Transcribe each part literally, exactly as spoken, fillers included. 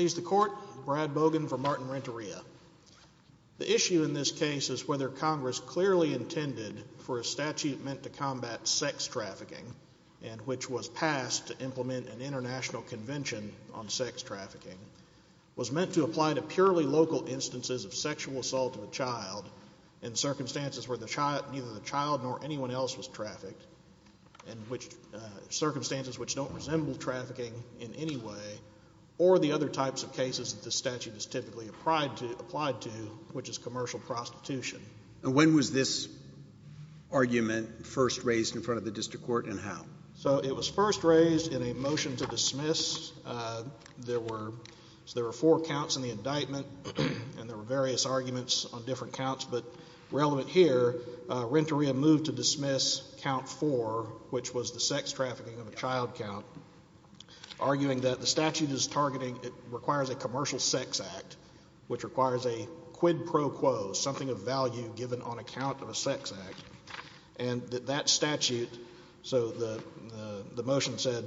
please the court, Brad Bogan for Martin Renteria. The issue in this case is whether Congress clearly intended for a statute meant to combat sex trafficking and which was passed to implement an international convention on sex trafficking was meant to apply to purely local instances of sexual assault of a child in circumstances where the child, neither the child nor anyone else was trafficked, and which uh, circumstances which don't resemble trafficking in any way, or the other types of cases that this statute is typically applied to, applied to, which is commercial prostitution. And when was this argument first raised in front of the district court, and how? So it was first raised in a motion to dismiss. Uh, there were so there were four counts in the indictment, and there were various arguments on different counts, but relevant here, uh, Renteria moved to dismiss count four, which was the sex trafficking of a child count, arguing that the statute is targeting, it requires a commercial sex act, which requires a quid pro quo, something of value given on account of a sex act. And that, that statute, so the, the, the motion said,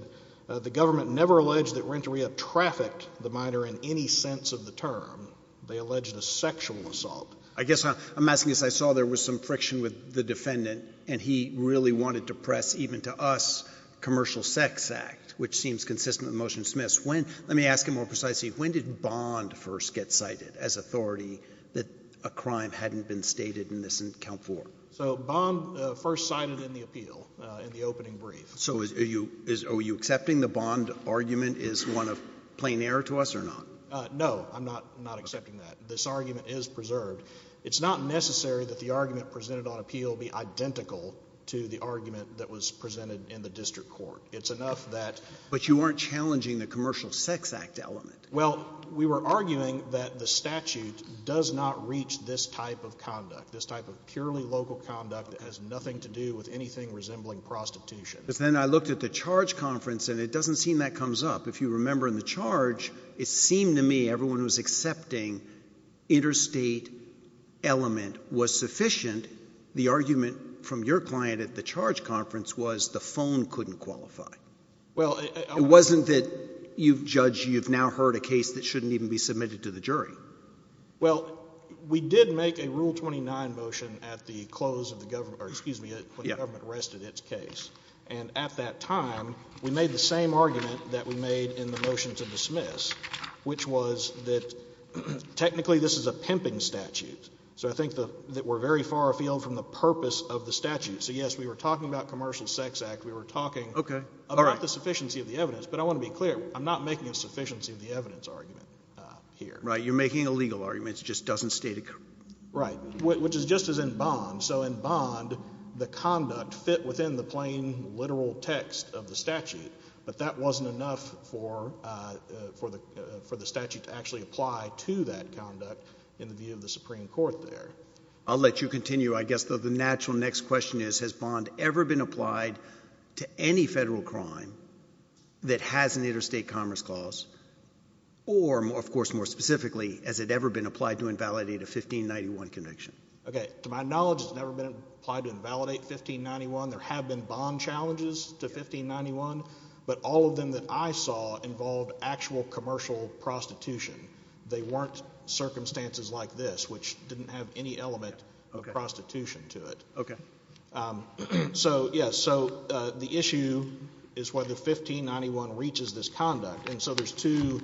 uh, the government never alleged that Renteria trafficked the minor in any sense of the term. They alleged a sexual assault. I guess I'm asking this. I saw there was some friction with the defendant, and he really wanted to press, even to us, commercial sex act, which seems consistent with the motion to dismiss. When, let me ask him more precisely, when did Bond first get cited as authority that a crime hadn't been stated in this in count four? So Bond uh, first cited in the appeal, uh, in the opening brief. So is, are you is are you accepting the Bond argument is one of plain error to us or not? Uh, no, I'm not not accepting that. This argument is preserved. It's not necessary that the argument presented on appeal be identical to the argument that was presented in the district court. It's enough that... But you aren't challenging the commercial sex act element. Well, we were arguing that the statute does not reach this type of conduct, this type of purely local conduct that has nothing to do with anything resembling prostitution. But then I looked at the charge conference, and it doesn't seem that comes up. If you remember in the charge, it seemed to me everyone was accepting interstate element was sufficient. The argument from your client at the charge conference was the phone couldn't qualify. Well, I, I, it wasn't that you've judged, you've now heard a case that shouldn't even be submitted to the jury. Well, we did make a Rule twenty-nine motion at the close of the government, or excuse me, when yeah. the government rested its case. And at that time, we made the same argument that we made in the motion to dismiss, which was that technically this is a pimping statute. So I think the, that we're very far afield from the purpose of the statute. So, yes, we were talking about commercial sex act. We were talking okay. about right. the sufficiency of the evidence. But I want to be clear. I'm not making a sufficiency of the evidence argument uh, here. Right. You're making a legal argument. It just doesn't state it. Right, which is just as in Bond. So in Bond, the conduct fit within the plain, literal text of the statute. But that wasn't enough for, uh, uh, for, the, uh, for the statute to actually apply to that conduct in the view of the Supreme Court there. I'll let you continue. I guess the, the natural next question is, has Bond ever been applied to any federal crime that has an interstate commerce clause? Or, more, of course, more specifically, has it ever been applied to invalidate a fifteen ninety-one conviction? Okay. To my knowledge, it's never been applied to invalidate fifteen ninety-one. There have been Bond challenges to fifteen ninety-one, but all of them that I saw involved actual commercial prostitution. They weren't circumstances like this, which didn't have any element okay. of prostitution to it. Okay. Um, so, yes, yeah, so uh, the issue is whether fifteen ninety-one reaches this conduct. And so there's two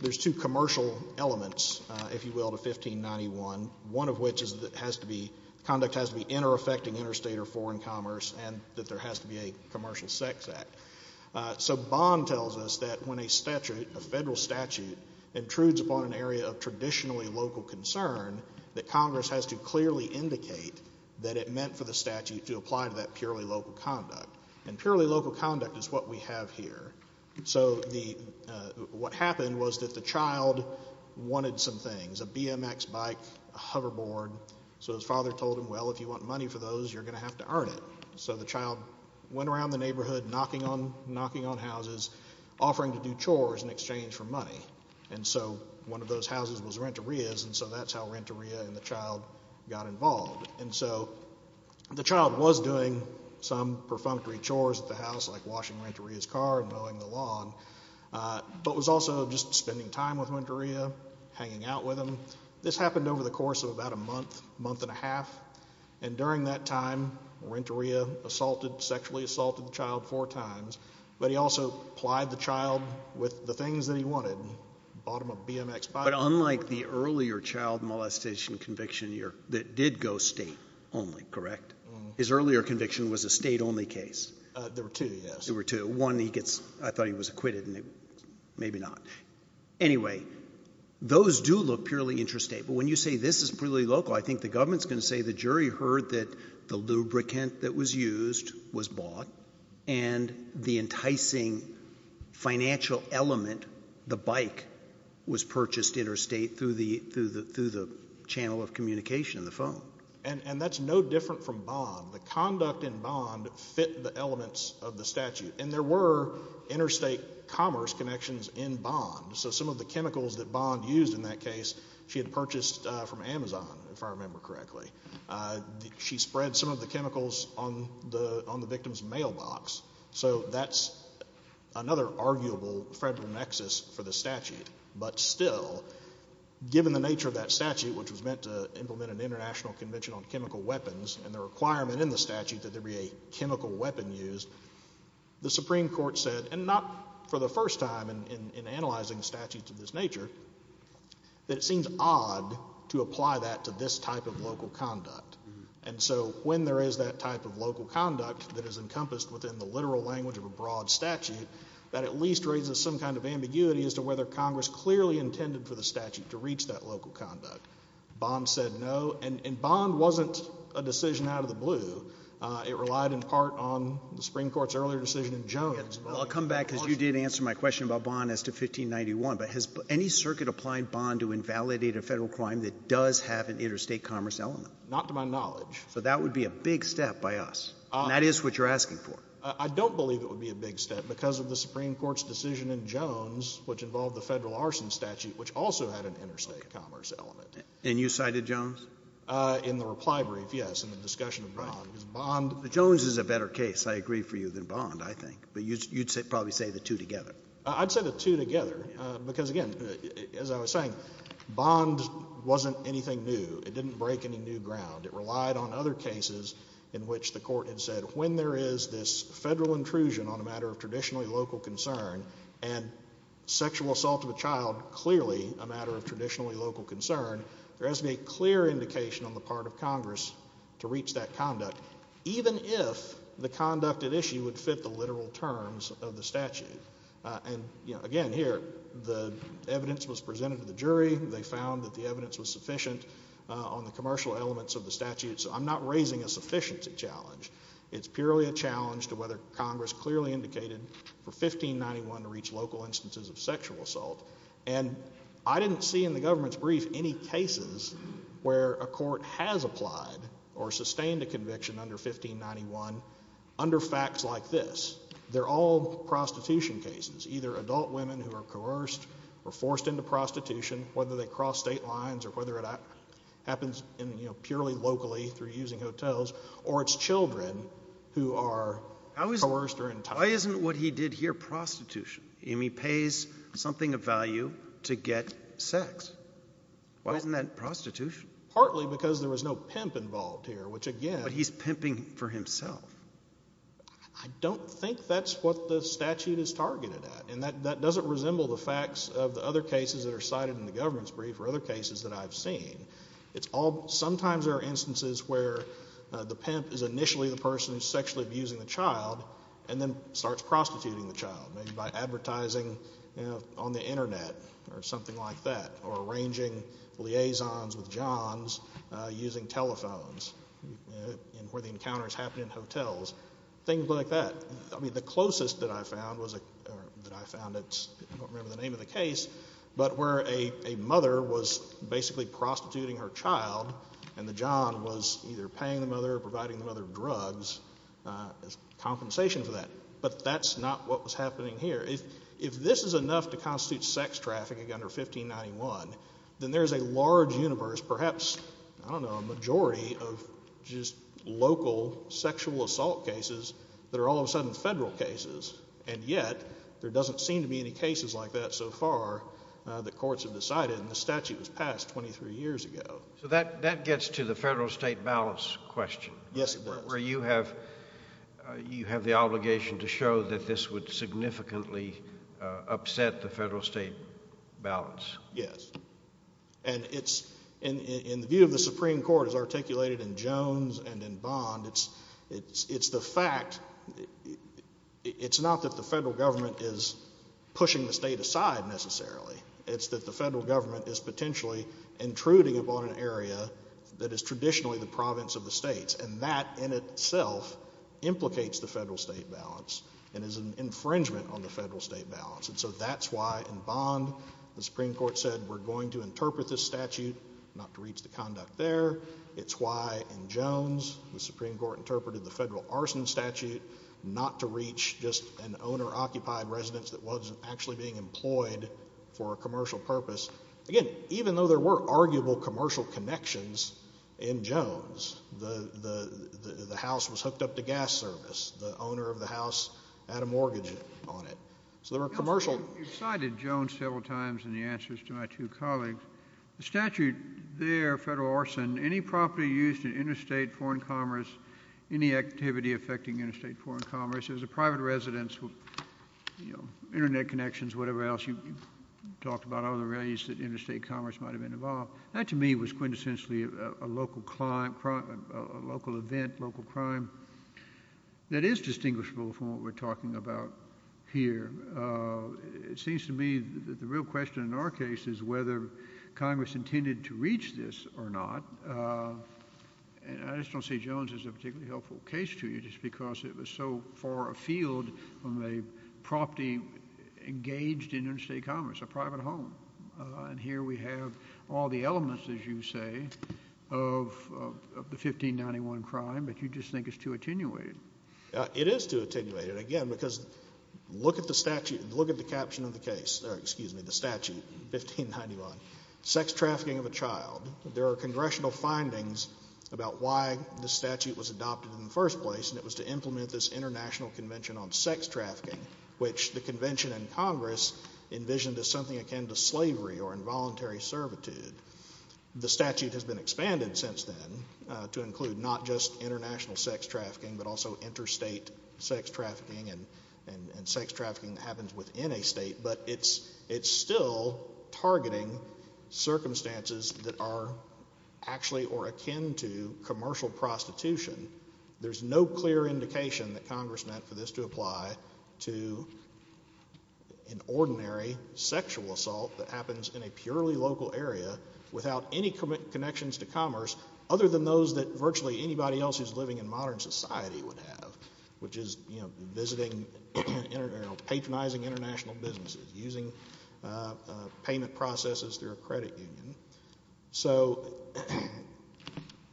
there's two commercial elements, uh, if you will, to fifteen ninety-one, one of which is that has to be conduct has to be in or affecting interstate or foreign commerce, and that there has to be a commercial sex act. Uh, so Bond tells us that when a statute, a federal statute, intrudes upon an area of traditionally local concern, that Congress has to clearly indicate that it meant for the statute to apply to that purely local conduct. And purely local conduct is what we have here. So the uh, what happened was that the child wanted some things, a B M X bike, a hoverboard. So his father told him, well, if you want money for those, you're going to have to earn it. So the child went around the neighborhood knocking on, knocking on houses, offering to do chores in exchange for money. And so one of those houses was Renteria's, and so that's how Renteria and the child got involved. And so the child was doing some perfunctory chores at the house, like washing Renteria's car and mowing the lawn, uh, but was also just spending time with Renteria, hanging out with him. This happened over the course of about a month, month and a half, and during that time, Renteria assaulted, sexually assaulted the child four times, but he also plied the child with the things that he wanted, bought him a B M X bike. But unlike the earlier child molestation conviction year that did go state only, correct? Mm. His earlier conviction was a state-only case. Uh, there were two, yes. There were two. One, he gets, I thought he was acquitted, and it, maybe not. Anyway, those do look purely interstate, but when you say this is purely local, I think the government's going to say the jury heard that the lubricant that was used was bought, and the enticing financial element, the bike, was purchased interstate through the through the through the channel of communication, the phone. And and that's no different from Bond. The conduct in Bond fit the elements of the statute, and there were interstate commerce connections in Bond. So some of the chemicals that Bond used in that case, she had purchased uh, from Amazon, if I remember correctly. Uh, th- she spread some of the chemicals on the on the victim's mailbox. So that's another arguable federal nexus for the statute. But still, given the nature of that statute, which was meant to implement an international convention on chemical weapons, and the requirement in the statute that there be a chemical weapon used, the Supreme Court said, and not for the first time in, in, in analyzing statutes of this nature, that it seems odd to apply that to this type of local conduct. Mm-hmm. And so when there is that type of local conduct that is encompassed within the literal language of a broad statute, that at least raises some kind of ambiguity as to whether Congress clearly intended for the statute to reach that local conduct. Bond said no, and, and Bond wasn't a decision out of the blue. Uh, it relied in part on the Supreme Court's earlier decision in Jones. Yeah, I'll come back because you did answer my question about Bond as to fifteen ninety-one, but has any circuit applied Bond to invalidate a federal crime that does have an interstate commerce element? Not to my knowledge. So that would be a big step by us, uh, and that is what you're asking for. I don't believe it would be a big step because of the Supreme Court's decision in Jones, which involved the federal arson statute, which also had an interstate okay. commerce element. And you cited Jones? Uh, in the reply brief, yes, in the discussion of Bond. Right. Because Bond. The Jones is a better case, I agree, for you than Bond, I think. But you'd, you'd say, probably say the two together. Uh, I'd say the two together yeah. uh, because, again, as I was saying, Bond wasn't anything new. It didn't break any new ground. It relied on other cases in which the court had said when there is this federal intrusion on a matter of traditionally local concern, and sexual assault of a child clearly a matter of traditionally local concern, there has to be a clear indication on the part of Congress to reach that conduct, even if the conduct at issue would fit the literal terms of the statute. Uh, and you know, again, here, the evidence was presented to the jury. They found that the evidence was sufficient Uh, on the commercial elements of the statute. So I'm not raising a sufficiency challenge. It's purely a challenge to whether Congress clearly indicated for fifteen ninety-one to reach local instances of sexual assault. And I didn't see in the government's brief any cases where a court has applied or sustained a conviction under fifteen ninety-one under facts like this. They're all prostitution cases, either adult women who are coerced or forced into prostitution, whether they cross state lines or whether it happens in, you know, purely locally through using hotels, or it's children who are is, coerced or enticed. Why isn't what he did here prostitution? I mean, he pays something of value to get sex. Why well, isn't that prostitution? Partly because there was no pimp involved here, which again... But he's pimping for himself. I don't think that's what the statute is targeted at, and that, that doesn't resemble the facts of the other cases that are cited in the government's brief or other cases that I've seen. It's all, sometimes there are instances where uh, the pimp is initially the person who's sexually abusing the child and then starts prostituting the child, maybe by advertising, you know, on the internet or something like that, or arranging liaisons with Johns uh, using telephones, you know, and where the encounters happen in hotels, things like that. I mean, the closest that I found was, a, or that I found it's, I don't remember the name of the case, but where a, a mother was basically prostituting her child, and the John was either paying the mother or providing the mother drugs uh, as compensation for that. But that's not what was happening here. If if this is enough to constitute sex trafficking under fifteen ninety-one, then there's a large universe, perhaps, I don't know, a majority of just local sexual assault cases that are all of a sudden federal cases, and yet... There doesn't seem to be any cases like that so far uh, that courts have decided, and the statute was passed twenty-three years ago. So that, that gets to the federal-state balance question. Yes, it does. Where, where you have uh, you have the obligation to show that this would significantly uh, upset the federal-state balance. Yes. And it's, in, in, in the view of the Supreme Court, as articulated in Jones and in Bond, it's it's it's the fact, it, it's not that the federal government is pushing the state aside necessarily. It's that the federal government is potentially intruding upon an area that is traditionally the province of the states, and that in itself implicates the federal-state balance and is an infringement on the federal-state balance. And so that's why in Bond, the Supreme Court said we're going to interpret this statute not to reach the conduct there. It's why in Jones, the Supreme Court interpreted the federal arson statute not to reach just an owner-occupied residence that wasn't actually being employed for a commercial purpose. Again, even though there were arguable commercial connections in Jones, the, the, the, the house was hooked up to gas service. The owner of the house had a mortgage on it. So there were commercial... You've cited Jones several times in the answers to my two colleagues. The statute there, federal arson, any property used in interstate foreign commerce, any activity affecting interstate foreign commerce, as a private residence, with, you know, internet connections, whatever else. You, you talked about other ways that interstate commerce might have been involved. That, to me, was quintessentially a, a local crime, crime a, a local event, local crime that is distinguishable from what we're talking about here. Uh, it seems to me that the real question in our case is whether Congress intended to reach this or not. Uh, and I just don't see Jones as a particularly helpful case to you just because it was so far afield from a property engaged in interstate commerce, a private home. Uh, and here we have all the elements, as you say, of, of, of the fifteen ninety-one crime, but you just think it's too attenuated. Uh, it is too attenuated, again, because look at the statute, look at the caption of the case, or excuse me, the statute, fifteen ninety-one. Sex trafficking of a child. There are congressional findings about why this statute was adopted in the first place, and it was to implement this International Convention on Sex Trafficking, which the convention and Congress envisioned as something akin to slavery or involuntary servitude. The statute has been expanded since then uh, to include not just international sex trafficking, but also interstate sex trafficking and, and, and sex trafficking that happens within a state, but it's it's still targeting circumstances that are actually or akin to commercial prostitution. There's no clear indication that Congress meant for this to apply to an ordinary sexual assault that happens in a purely local area without any com- connections to commerce other than those that virtually anybody else who's living in modern society would have, which is, you know, visiting, inter- patronizing international businesses, using uh, uh, payment processes through a credit union. So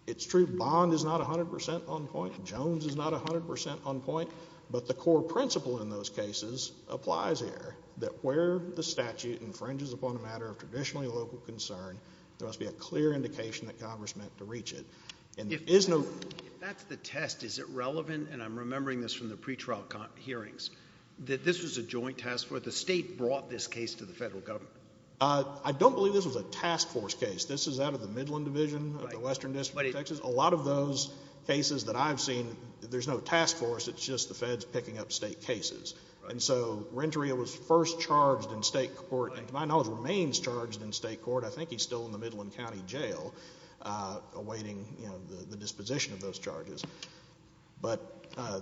it's true Bond is not one hundred percent on point, Jones is not one hundred percent on point, but the core principle in those cases applies here, that where the statute infringes upon a matter of traditionally local concern, there must be a clear indication that Congress meant to reach it. And if there is no... If that's the test, is it relevant? And I'm remembering this from the pretrial con- hearings, that this was a joint task force. The state brought this case to the federal government. Uh, I don't believe this was a task force case. This is out of the Midland Division of right. the Western District it, of Texas. A lot of those cases that I've seen, there's no task force. It's just the feds picking up state cases. Right. And so Renteria was first charged in state court, right. and to my knowledge remains charged in state court. I think he's still in the Midland County Jail uh, awaiting you know, the, the disposition of those charges. But uh,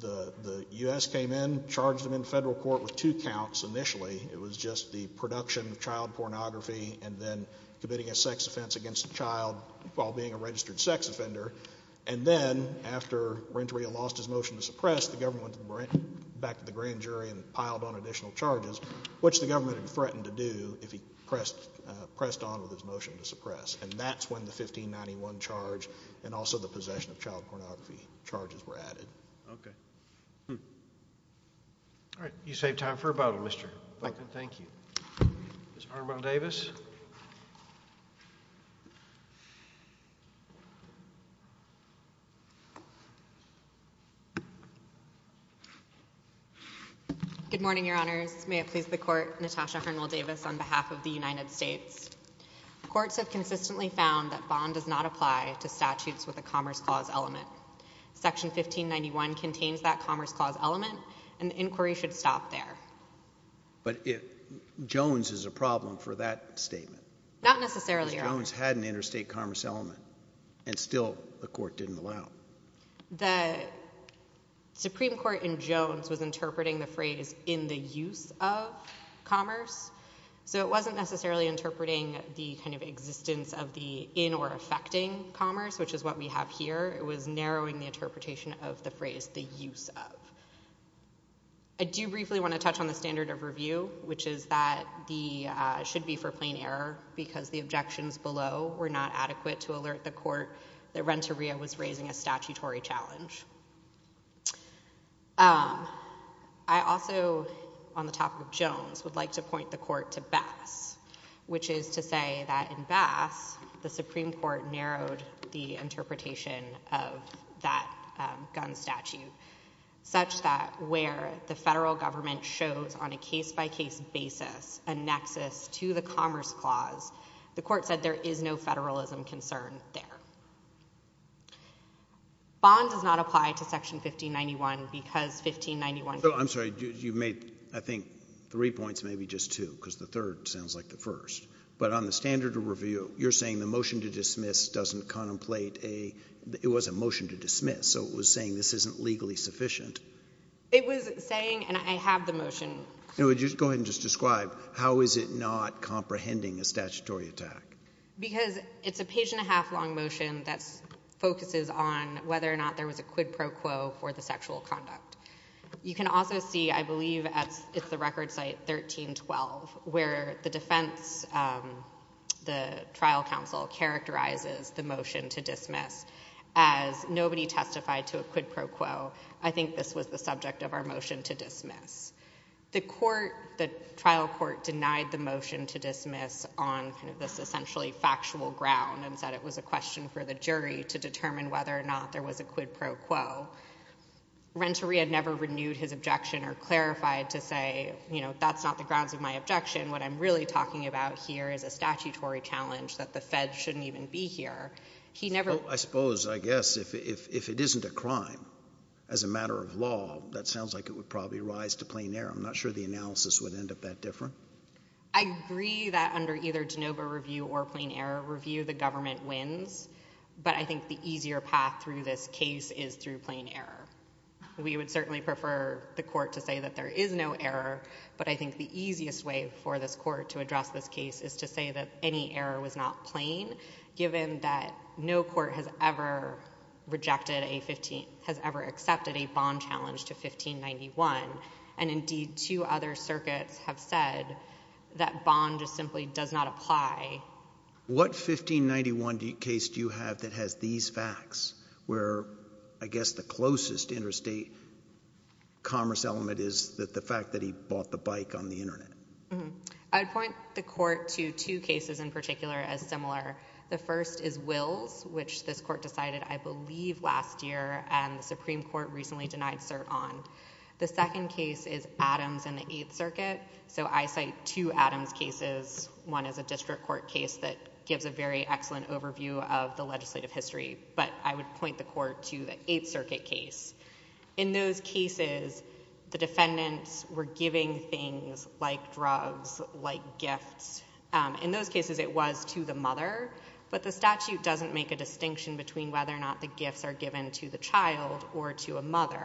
The, the U S came in, charged him in federal court with two counts initially. It was just the production of child pornography and then committing a sex offense against a child while being a registered sex offender. And then, after Renteria lost his motion to suppress, the government went to the, back to the grand jury and piled on additional charges, which the government had threatened to do if he pressed uh, pressed on with his motion to suppress. And that's when the fifteen ninety-one charge and also the possession of child pornography charges were added. Okay. Hmm. All right. You saved time for a bottle, Mister Bogan. Thank you. Miz Harwell-Davis. Good morning, Your Honors. May it please the Court, Natasha Harwell-Davis on behalf of the United States. Courts have consistently found that Bond does not apply to statutes with a Commerce Clause element. Section fifteen ninety-one contains that Commerce Clause element, and the inquiry should stop there. But it, Jones is a problem for that statement. Not necessarily, Your Honor. Jones had an interstate commerce element, and still the Court didn't allow it. The Supreme Court in Jones was interpreting the phrase "in the use of commerce," so it wasn't necessarily interpreting the kind of existence of the in or affecting commerce, which is what we have here. It was narrowing the interpretation of the phrase "the use of." I do briefly want to touch on the standard of review, which is that the uh, should be for plain error because the objections below were not adequate to alert the Court that Renteria was raising a statutory challenge. Um, I also, on the topic of Jones, would like to point the Court to Bass, which is to say that in Bass, the Supreme Court narrowed the interpretation of that um, gun statute such that where the federal government shows on a case-by-case basis a nexus to the Commerce Clause, the Court said there is no federalism concern there. Bond does not apply to Section fifteen ninety-one because fifteen ninety-one... So, I'm sorry, you, you made, I think, three points, maybe just two, because the third sounds like the first. But on the standard of review, you're saying the motion to dismiss doesn't contemplate a... It was a motion to dismiss, so it was saying this isn't legally sufficient. It was saying, and I have the motion... No, would you just go ahead and just describe how is it not comprehending a statutory attack? Because it's a page-and-a-half-long motion that's... focuses on whether or not there was a quid pro quo for the sexual conduct. You can also see, I believe, at, it's the record site thirteen twelve, where the defense, um, the trial counsel, characterizes the motion to dismiss as nobody testified to a quid pro quo. I think this was the subject of our motion to dismiss. The court, the trial court, denied the motion to dismiss on kind of this essentially factual ground and said it was a question for the jury to determine whether or not there was a quid pro quo. Renteria never renewed his objection or clarified to say, you know, that's not the grounds of my objection. What I'm really talking about here is a statutory challenge that the Fed shouldn't even be here. He never... Well, I suppose, I guess, if if if it isn't a crime, as a matter of law, that sounds like it would probably rise to plain error. I'm not sure the analysis would end up that different. I agree that under either de novo review or plain error review, the government wins. But I think the easier path through this case is through plain error. We would certainly prefer the court to say that there is no error, but I think the easiest way for this court to address this case is to say that any error was not plain, given that no court has ever... rejected a fifteen has ever accepted a bond challenge to fifteen ninety-one, and indeed two other circuits have said that bond just simply does not apply. What fifteen ninety-one do you, case do you have that has these facts, where I guess the closest interstate commerce element is that the fact that he bought the bike on the internet? Mm-hmm. I would point the court to two cases in particular as similar. The first is Wills, which this court decided, I believe, last year, and the Supreme Court recently denied cert on. The second case is Adams in the Eighth Circuit. So I cite two Adams cases. One is a district court case that gives a very excellent overview of the legislative history, but I would point the court to the Eighth Circuit case. In those cases, the defendants were giving things like drugs, like gifts. Um, in those cases, it was to the mother. But the statute doesn't make a distinction between whether or not the gifts are given to the child or to a mother,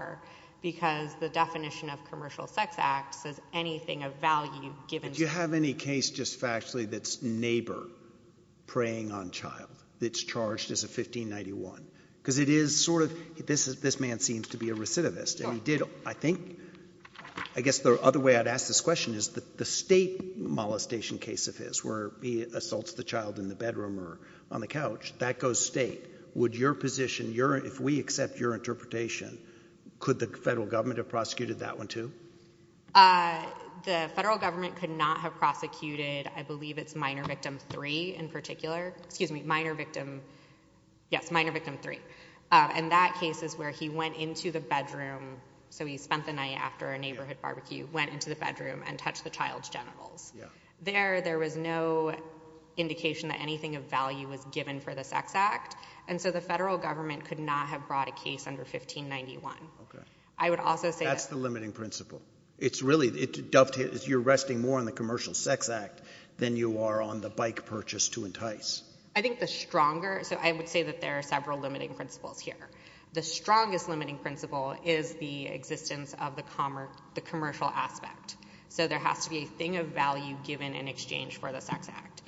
because the definition of Commercial Sex Act says anything of value given to... Do you have any case just factually that's neighbor preying on child that's charged as a fifteen ninety-one? Because it is sort of, this is, this man seems to be a recidivist. Sure. And he did, I think, I guess the other way I'd ask this question is the, the state molestation case of his, where he assaults the child in the bedroom or on the couch, that goes state. Would your position, your, if we accept your interpretation, could the federal government have prosecuted that one too? Uh, the federal government could not have prosecuted, I believe it's Minor Victim three in particular. Excuse me, Minor Victim, yes, Minor Victim three. Uh, and that case is where he went into the bedroom So he spent the night after a neighborhood yeah. barbecue, went into the bedroom and touched the child's genitals. Yeah. There, there was no indication that anything of value was given for the sex act, and so the federal government could not have brought a case under fifteen ninety-one. Okay. I would also say that's that, the limiting principle. It's really it dovetails. You're resting more on the commercial sex act than you are on the bike purchase to entice. I think the stronger. So I would say that there are several limiting principles here. The strongest limiting principle is the existence of the commer the commercial aspect. So there has to be a thing of value given in exchange for the sex act.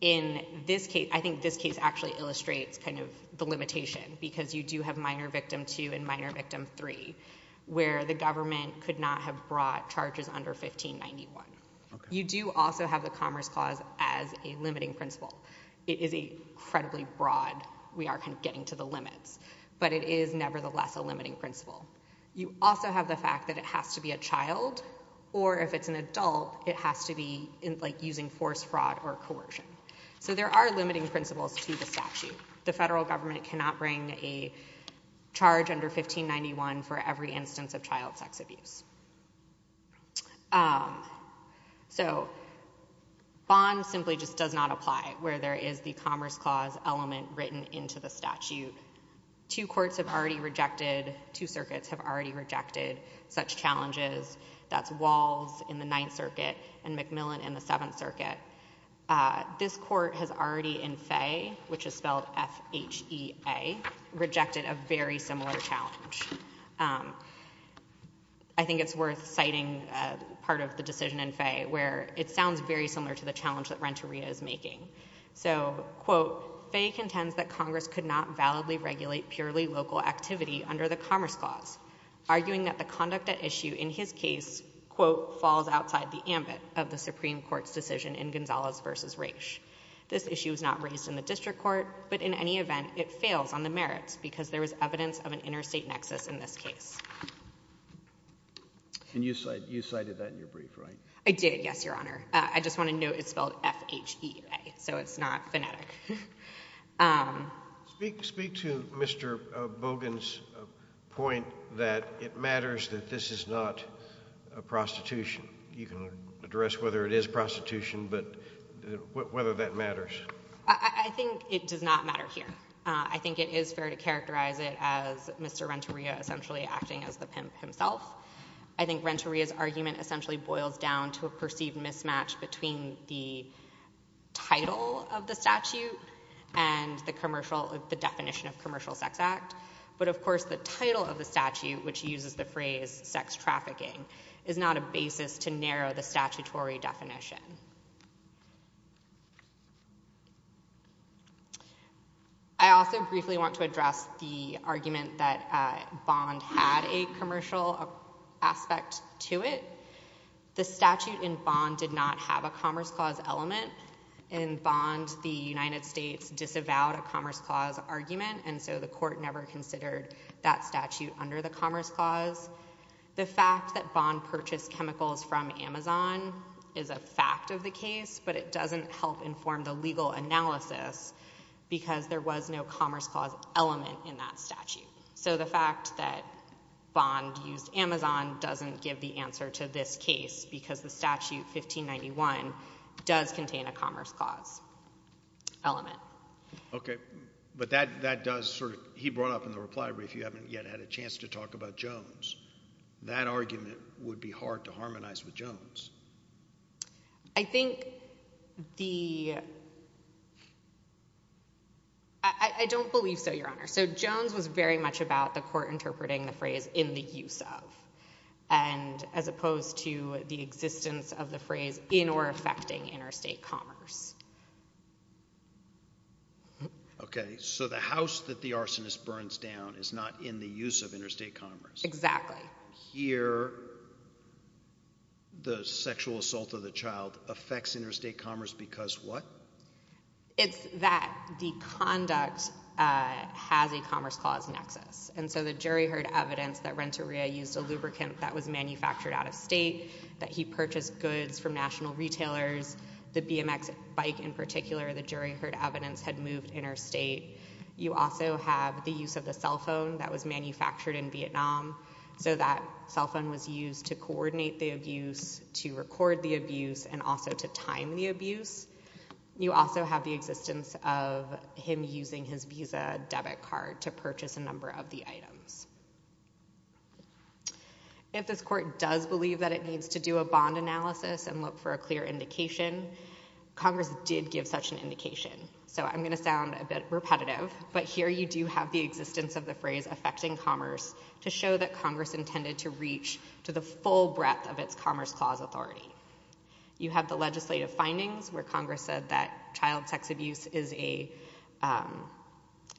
In this case, I think this case actually illustrates kind of the limitation, because you do have minor victim two and minor victim three, where the government could not have brought charges under fifteen ninety-one. Okay. You do also have the Commerce Clause as a limiting principle. It is incredibly broad. We are kind of getting to the limits, but it is nevertheless a limiting principle. You also have the fact that it has to be a child, or if it's an adult, it has to be in, like using force, fraud, or coercion. So there are limiting principles to the statute. The federal government cannot bring a charge under fifteen ninety-one for every instance of child sex abuse. Um, so Bond simply just does not apply where there is the Commerce Clause element written into the statute. Two courts have already rejected, two circuits have already rejected such challenges. That's Wills in the Ninth Circuit and Macmillan in the Seventh Circuit. Uh, this court has already in F H E A, which is spelled F H E A, rejected a very similar challenge. Um, I think it's worth citing uh, part of the decision in F H E A where it sounds very similar to the challenge that Renteria is making. So, quote, F H E A contends that Congress could not validly regulate purely local activity under the Commerce Clause, arguing that the conduct at issue in his case, quote, falls outside the ambit of the Supreme Court's decision in Gonzales versus Raich. This issue was not raised in the district court, but in any event, it fails on the merits because there was evidence of an interstate nexus in this case. And you, cite, you cited that in your brief, right? I did, yes, Your Honor. Uh, I just want to note it's spelled F H E A, so it's not phonetic. um, speak, speak to Mister Uh, Bogan's uh, point that it matters that this is not a prostitution. You can address whether it is prostitution, but w- whether that matters. I, I think it does not matter here. Uh, I think it is fair to characterize it as Mister Renteria essentially acting as the pimp himself. I think Renteria's argument essentially boils down to a perceived mismatch between the title of the statute and the commercial, the definition of commercial sex act. But of course, the title of the statute, which uses the phrase sex trafficking, is not a basis to narrow the statutory definition. I also briefly want to address the argument that uh, Bond had a commercial aspect to it. The statute in Bond did not have a Commerce Clause element. In Bond, the United States disavowed a Commerce Clause argument, and so the court never considered that statute under the Commerce Clause. The fact that Bond purchased chemicals from Amazon is a fact of the case, but it doesn't help inform the legal analysis because there was no Commerce Clause element in that statute. So the fact that Bond used Amazon doesn't give the answer to this case because the statute fifteen ninety-one does contain a Commerce Clause element. Okay, but that, that does sort of, he brought up in the reply brief, you haven't yet had a chance to talk about Jones. That argument would be hard to harmonize with Jones. I think the, I, I don't believe so, Your Honor. So Jones was very much about the court interpreting the phrase in the use of, and as opposed to the existence of the phrase in or affecting interstate commerce. Okay, so the house that the arsonist burns down is not in the use of interstate commerce. Exactly. Here, the sexual assault of the child affects interstate commerce because what? It's that the conduct Uh, has a Commerce Clause nexus. And so the jury heard evidence that Renteria used a lubricant that was manufactured out of state, that he purchased goods from national retailers, the B M X bike in particular, the jury heard evidence had moved interstate. You also have the use of the cell phone that was manufactured in Vietnam. So that cell phone was used to coordinate the abuse, to record the abuse, and also to time the abuse. You also have the existence of him using his Visa debit card to purchase a number of the items. If this court does believe that it needs to do a bond analysis and look for a clear indication, Congress did give such an indication. So I'm going to sound a bit repetitive, but here you do have the existence of the phrase affecting commerce to show that Congress intended to reach to the full breadth of its Commerce Clause authority. You have the legislative findings where Congress said that child sex abuse is a um,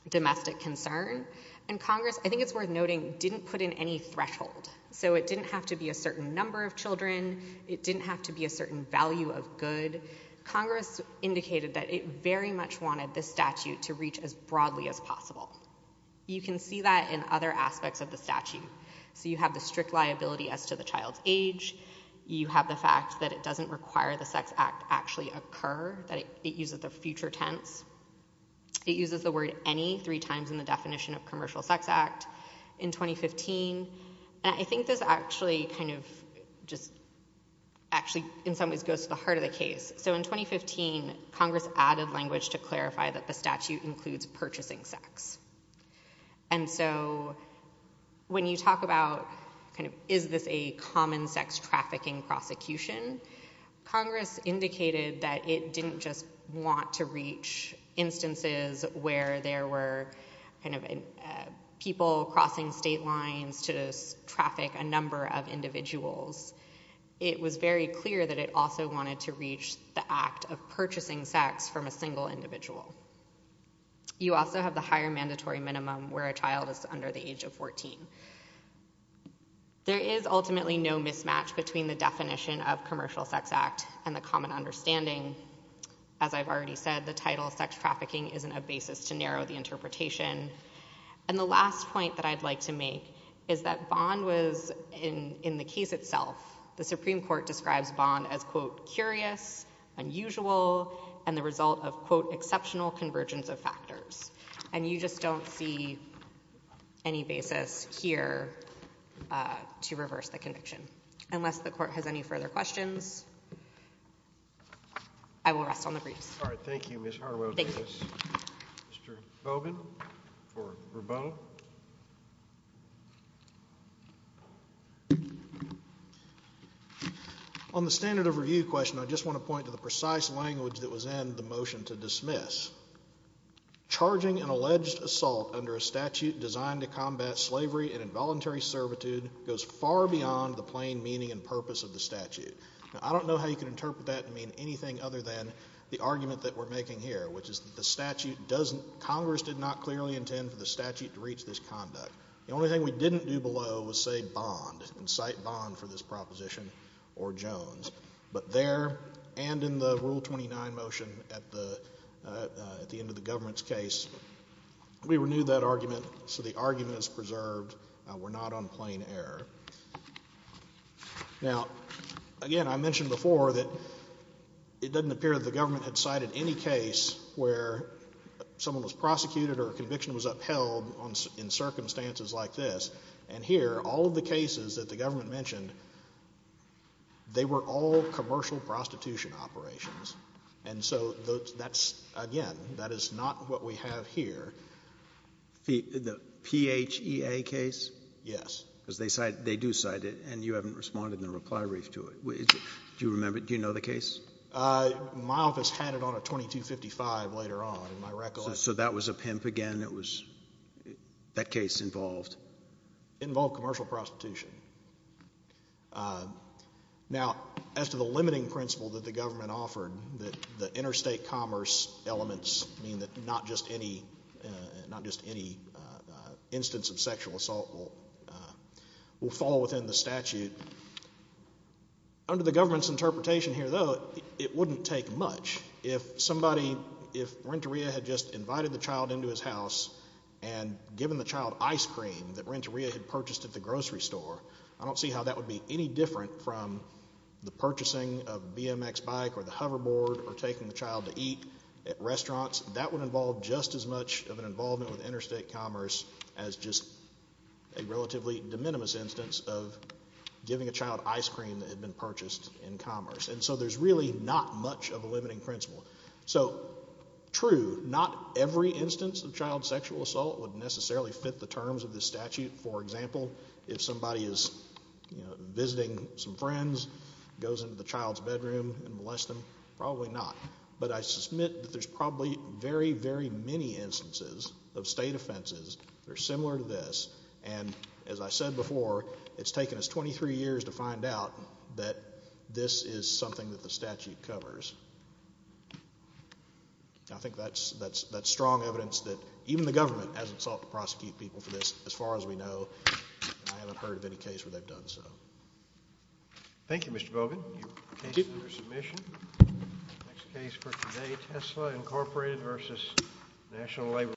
domestic concern. And Congress, I think it's worth noting, didn't put in any threshold. So it didn't have to be a certain number of children. It didn't have to be a certain value of good. Congress indicated that it very much wanted this statute to reach as broadly as possible. You can see that in other aspects of the statute. So you have the strict liability as to the child's age. You have the fact that it doesn't require the sex act actually occur, that it, it uses the future tense. It uses the word any three times in the definition of commercial sex act in twenty fifteen. And I think this actually kind of just actually in some ways goes to the heart of the case. So in twenty fifteen, Congress added language to clarify that the statute includes purchasing sex. And so when you talk about kind of, is this a common sex trafficking prosecution? Congress indicated that it didn't just want to reach instances where there were kind of uh, people crossing state lines to traffic a number of individuals. It was very clear that it also wanted to reach the act of purchasing sex from a single individual. You also have the higher mandatory minimum where a child is under the age of fourteen. There is ultimately no mismatch between the definition of commercial sex act and the common understanding. As I've already said, the title sex trafficking isn't a basis to narrow the interpretation. And the last point that I'd like to make is that Bond was, in, in the case itself, the Supreme Court describes Bond as, quote, curious, unusual, and the result of, quote, exceptional convergence of factors. And you just don't see any basis here Uh, to reverse the conviction. Unless the court has any further questions, I will rest on the briefs. All right. Thank you, Miz Harwell-Davis. Mister Bogan for rebuttal. On the standard of review question, I just want to point to the precise language that was in the motion to dismiss. Charging an alleged assault under a statute designed to combat slavery and involuntary servitude goes far beyond the plain meaning and purpose of the statute. Now, I don't know how you can interpret that to mean anything other than the argument that we're making here, which is that the statute doesn't, Congress did not clearly intend for the statute to reach this conduct. The only thing we didn't do below was say Bond and cite Bond for this proposition or Jones. But there and in the Rule twenty-nine motion at the Uh, uh, at the end of the government's case, we renewed that argument, so the argument is preserved. Uh, we're not on plain error. Now, again, I mentioned before that it doesn't appear that the government had cited any case where someone was prosecuted or a conviction was upheld on, in circumstances like this. And here, all of the cases that the government mentioned, they were all commercial prostitution operations. And so that's, again, that is not what we have here. The, the P H E A case? Yes. Because they cite, they do cite it, and you haven't responded in the reply brief to it. Do you remember, do you know the case? Uh, my office had it on a twenty-two fifty-five later on, in my recollection. So, so that was a pimp again? It was, that case involved? It involved commercial prostitution. Uh, now, as to the limiting principle that the government offered, that the interstate commerce elements mean that not just any, uh, not just any uh, uh, instance of sexual assault will uh, will fall within the statute. Under the government's interpretation here, though, it, it wouldn't take much. If somebody, if Renteria had just invited the child into his house and given the child ice cream that Renteria had purchased at the grocery store, I don't see how that would be any different from the purchasing of a B M X bike or the hoverboard or taking the child to eat at restaurants. That would involve just as much of an involvement with interstate commerce as just a relatively de minimis instance of giving a child ice cream that had been purchased in commerce. And so there's really not much of a limiting principle. So, true, not every instance of child sexual assault would necessarily fit the terms of this statute. For example, if somebody is you know, visiting some friends, goes into the child's bedroom and molests them, probably not. But I submit that there's probably very, very many instances of state offenses that are similar to this. And as I said before, it's taken us twenty-three years to find out that this is something that the statute covers. I think that's that's that's strong evidence that even the government hasn't sought to prosecute people for this, as far as we know. I haven't heard of any case where they've done so. Thank you, Mister Bogan. Your case is under submission. Next case for today, Tesla Incorporated versus National Labor.